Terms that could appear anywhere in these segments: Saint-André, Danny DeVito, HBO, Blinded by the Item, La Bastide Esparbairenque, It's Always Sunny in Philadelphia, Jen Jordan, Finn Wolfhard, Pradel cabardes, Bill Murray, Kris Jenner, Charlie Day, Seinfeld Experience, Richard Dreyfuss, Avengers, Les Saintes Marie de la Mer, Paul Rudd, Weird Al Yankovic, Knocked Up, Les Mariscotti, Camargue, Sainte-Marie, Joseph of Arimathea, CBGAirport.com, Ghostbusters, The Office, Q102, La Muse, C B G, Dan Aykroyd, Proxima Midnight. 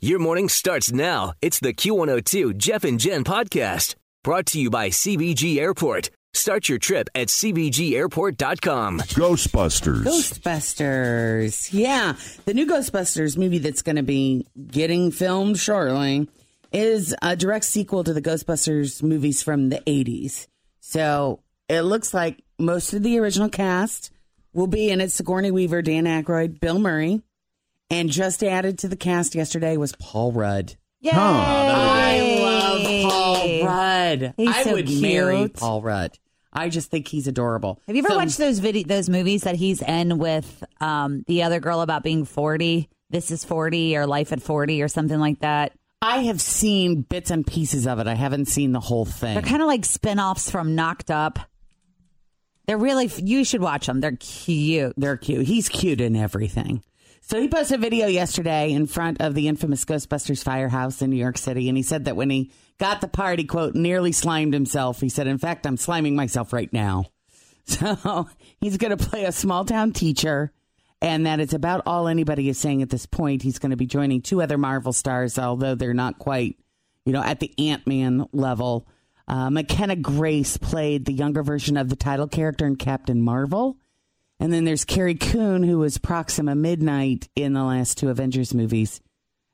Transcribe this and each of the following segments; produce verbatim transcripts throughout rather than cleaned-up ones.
Your morning starts now. It's the Q one oh two Jeff and Jen podcast, brought to you by C B G Airport. Start your trip at C B G airport dot com. Ghostbusters. Ghostbusters. Yeah. The new Ghostbusters movie that's going to be getting filmed shortly is a direct sequel to the Ghostbusters movies from the eighties. So it looks like most of the original cast will be in it. Sigourney Weaver, Dan Aykroyd, Bill Murray. And just added to the cast yesterday was Paul Rudd. Yay! Huh. I love Paul Rudd. He's I so would cute. marry Paul Rudd. I just think he's adorable. Have you ever so, watched those video, those movies that he's in with um, the other girl about being forty? This is forty or Life at forty or something like that? I have seen bits and pieces of it. I haven't seen the whole thing. They're kind of like spinoffs from Knocked Up. They're really, you should watch them. They're cute. They're cute. He's cute in everything. So he posted a video yesterday in front of the infamous Ghostbusters firehouse in New York City, and he said that when he got the party, quote, nearly slimed himself. He said, in fact, I'm sliming myself right now. So he's going to play a small-town teacher, and that it's about all anybody is saying at this point. He's going to be joining two other Marvel stars, although they're not quite, you know, at the Ant-Man level. Uh, McKenna Grace played the younger version of the title character in Captain Marvel. And then there's Carrie Coon, who was Proxima Midnight in the last two Avengers movies.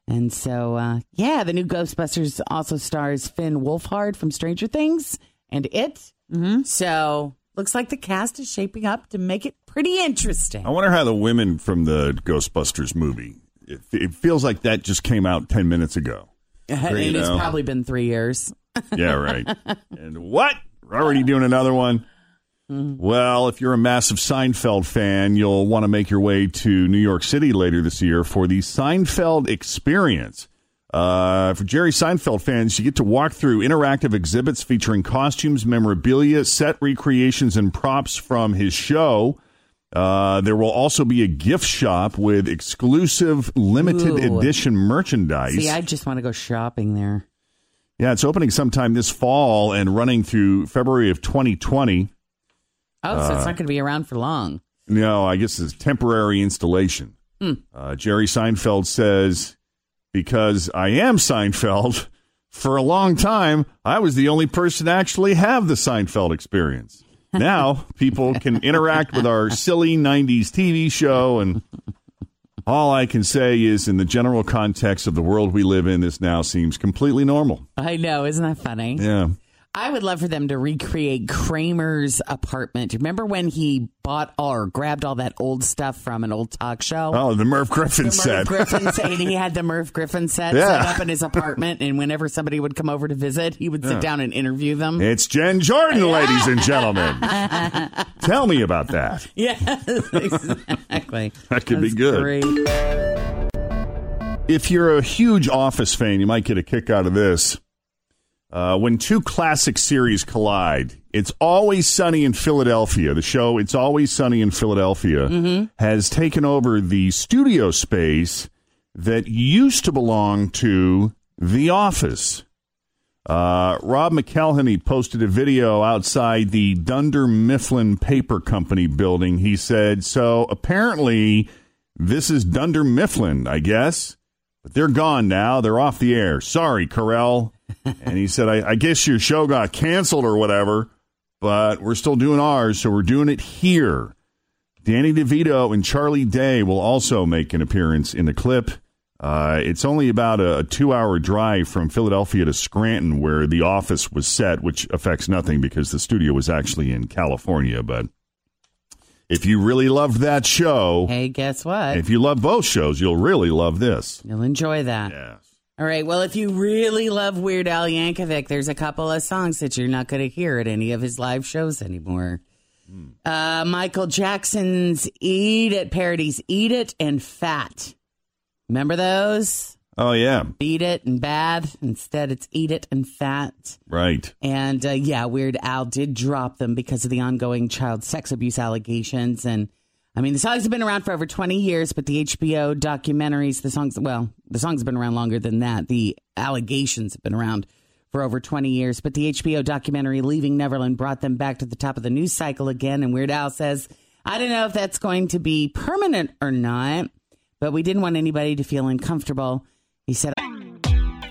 And so, uh, yeah, the new Ghostbusters also stars Finn Wolfhard from Stranger Things and It. Mm-hmm. So looks like the cast is shaping up to make it pretty interesting. I wonder how the women from the Ghostbusters movie, it, it feels like that just came out ten minutes ago. And it's know. probably been three years. Yeah, right. And what? We're already doing another one. Well, if you're a massive Seinfeld fan, you'll want to make your way to New York City later this year for the Seinfeld Experience. Uh, for Jerry Seinfeld fans, you get to walk through interactive exhibits featuring costumes, memorabilia, set recreations, and props from his show. Uh, there will also be a gift shop with exclusive limited Ooh. edition merchandise. See, I just want to go shopping there. Yeah, it's opening sometime this fall and running through February of twenty twenty. Oh, so it's uh, not going to be around for long. No, I guess it's a temporary installation. Mm. Uh, Jerry Seinfeld says, because I am Seinfeld, for a long time, I was the only person to actually have the Seinfeld experience. Now, people can interact with our silly nineties T V show, and all I can say is, in the general context of the world we live in, this now seems completely normal. I know. Isn't that funny? Yeah. I would love for them to recreate Kramer's apartment. Remember when he bought or grabbed all that old stuff from an old talk show? Oh, the Merv Griffin the set. Merv Griffin set. And he had the Merv Griffin set yeah. set up in his apartment. And whenever somebody would come over to visit, he would sit yeah. down and interview them. It's Jen Jordan, ladies and gentlemen. Tell me about that. Yes, exactly. That could That's be good. Great. If you're a huge Office fan, you might get a kick out of this. Uh, when two classic series collide, It's Always Sunny in Philadelphia. The show It's Always Sunny in Philadelphia mm-hmm. has taken over the studio space that used to belong to The Office. Uh, Rob McElhenney posted a video outside the Dunder Mifflin Paper Company building. He said, so apparently this is Dunder Mifflin, I guess. But they're gone now. They're off the air. Sorry, Carell. And he said, I, I guess your show got canceled or whatever, but we're still doing ours, so we're doing it here. Danny DeVito and Charlie Day will also make an appearance in the clip. Uh, it's only about a, a two-hour drive from Philadelphia to Scranton, where The Office was set, which affects nothing because the studio was actually in California. But if you really loved that show... Hey, guess what? If you love both shows, you'll really love this. You'll enjoy that. Yes. All right. Well, if you really love Weird Al Yankovic, there's a couple of songs that you're not going to hear at any of his live shows anymore. Mm. Uh, Michael Jackson's Eat It parodies, Eat It and Fat. Remember those? Oh, yeah. Beat It and Bad. Instead, it's Eat It and Fat. Right. And, uh, yeah, Weird Al did drop them because of the ongoing child sex abuse allegations. And, I mean, the songs have been around for over twenty years, but the H B O documentaries, the songs, well, the songs have been around longer than that. The allegations have been around for over twenty years, but the H B O documentary Leaving Neverland brought them back to the top of the news cycle again. And Weird Al says, I don't know if that's going to be permanent or not, but we didn't want anybody to feel uncomfortable. He said,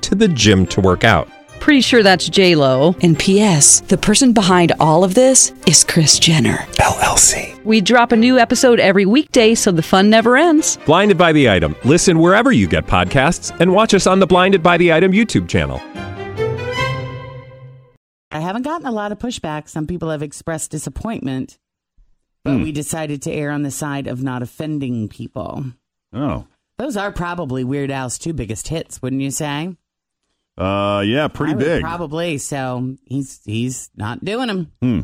to the gym to work out. Pretty sure that's J-Lo. And P S the person behind all of this is Kris Jenner, L L C. We drop a new episode every weekday so the fun never ends. Blinded by the Item. Listen wherever you get podcasts and watch us on the Blinded by the Item YouTube channel. I haven't gotten a lot of pushback. Some people have expressed disappointment, but mm. we decided to err on the side of not offending people. Oh. Those are probably Weird Al's two biggest hits, wouldn't you say? Uh, yeah, pretty big. Probably. So he's he's not doing them. Hmm.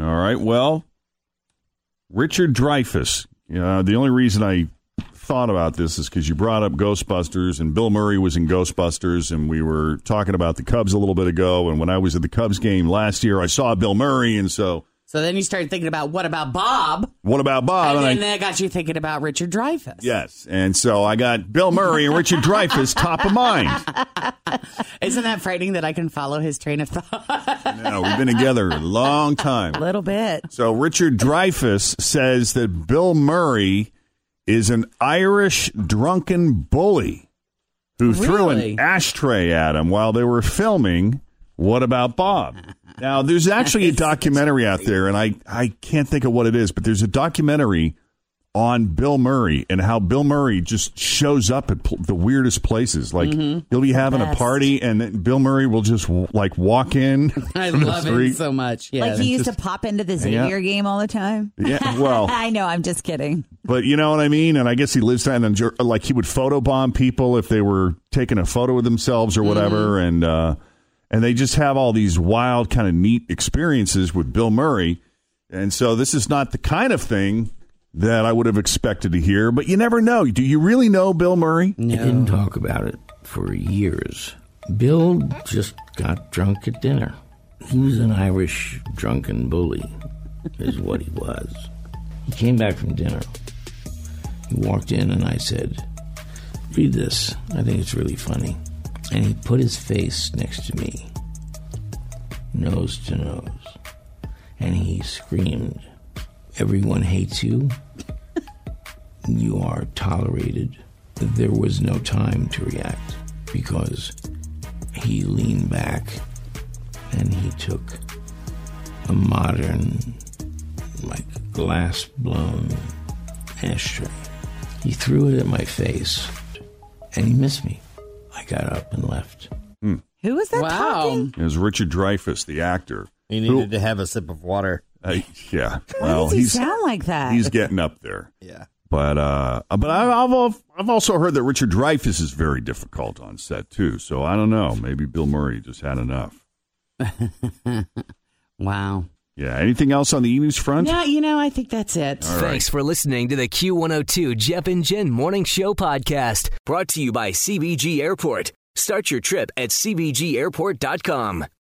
All right. Well, Richard Dreyfuss. Uh, the only reason I thought about this is because you brought up Ghostbusters, and Bill Murray was in Ghostbusters, and we were talking about the Cubs a little bit ago. And when I was at the Cubs game last year, I saw Bill Murray, and so. So then you started thinking about what about Bob? What about Bob? And, and then I, that got you thinking about Richard Dreyfuss. Yes. And so I got Bill Murray and Richard Dreyfuss top of mind. Isn't that frightening that I can follow his train of thought? No, we've been together a long time. A little bit. So Richard Dreyfuss says that Bill Murray is an Irish drunken bully who really? threw an ashtray at him while they were filming What About Bob? Now, there's actually a documentary out there, and I, I can't think of what it is, but there's a documentary on Bill Murray and how Bill Murray just shows up at pl- the weirdest places. Like, mm-hmm. he'll be having Best. a party, and then Bill Murray will just, like, walk in. I love it so much. Yeah. Like, he used just, to pop into the Xavier yeah. game all the time. Yeah, well. I know, I'm just kidding. But you know what I mean? And I guess he lives down in, like, he would photobomb people if they were taking a photo of themselves or whatever, mm-hmm. and... uh And they just have all these wild, kind of neat experiences with Bill Murray. And so this is not the kind of thing that I would have expected to hear. But you never know. Do you really know Bill Murray? No. I didn't talk about it for years. Bill just got drunk at dinner. He was an Irish drunken bully, is what he was. He came back from dinner. He walked in and I said, read this. I think it's really funny. And he put his face next to me, nose to nose, and he screamed, everyone hates you, you are tolerated. There was no time to react because he leaned back and he took a modern, like, glass-blown ashtray. He threw it at my face, and he missed me. I got up and left. Hmm. Who was that wow. talking? It was Richard Dreyfuss, the actor. He needed Who, to have a sip of water. Uh, yeah. Well, Why does he he's, sound like that? He's getting up there. Yeah. But uh, but I've I've also heard that Richard Dreyfuss is very difficult on set too. So I don't know. Maybe Bill Murray just had enough. Wow. Yeah, anything else on the evening's front? No, you know, I think that's it. All right. Thanks for listening to the Q one oh two Jeff and Jen Morning Show podcast, brought to you by C B G Airport. Start your trip at C B G airport dot com.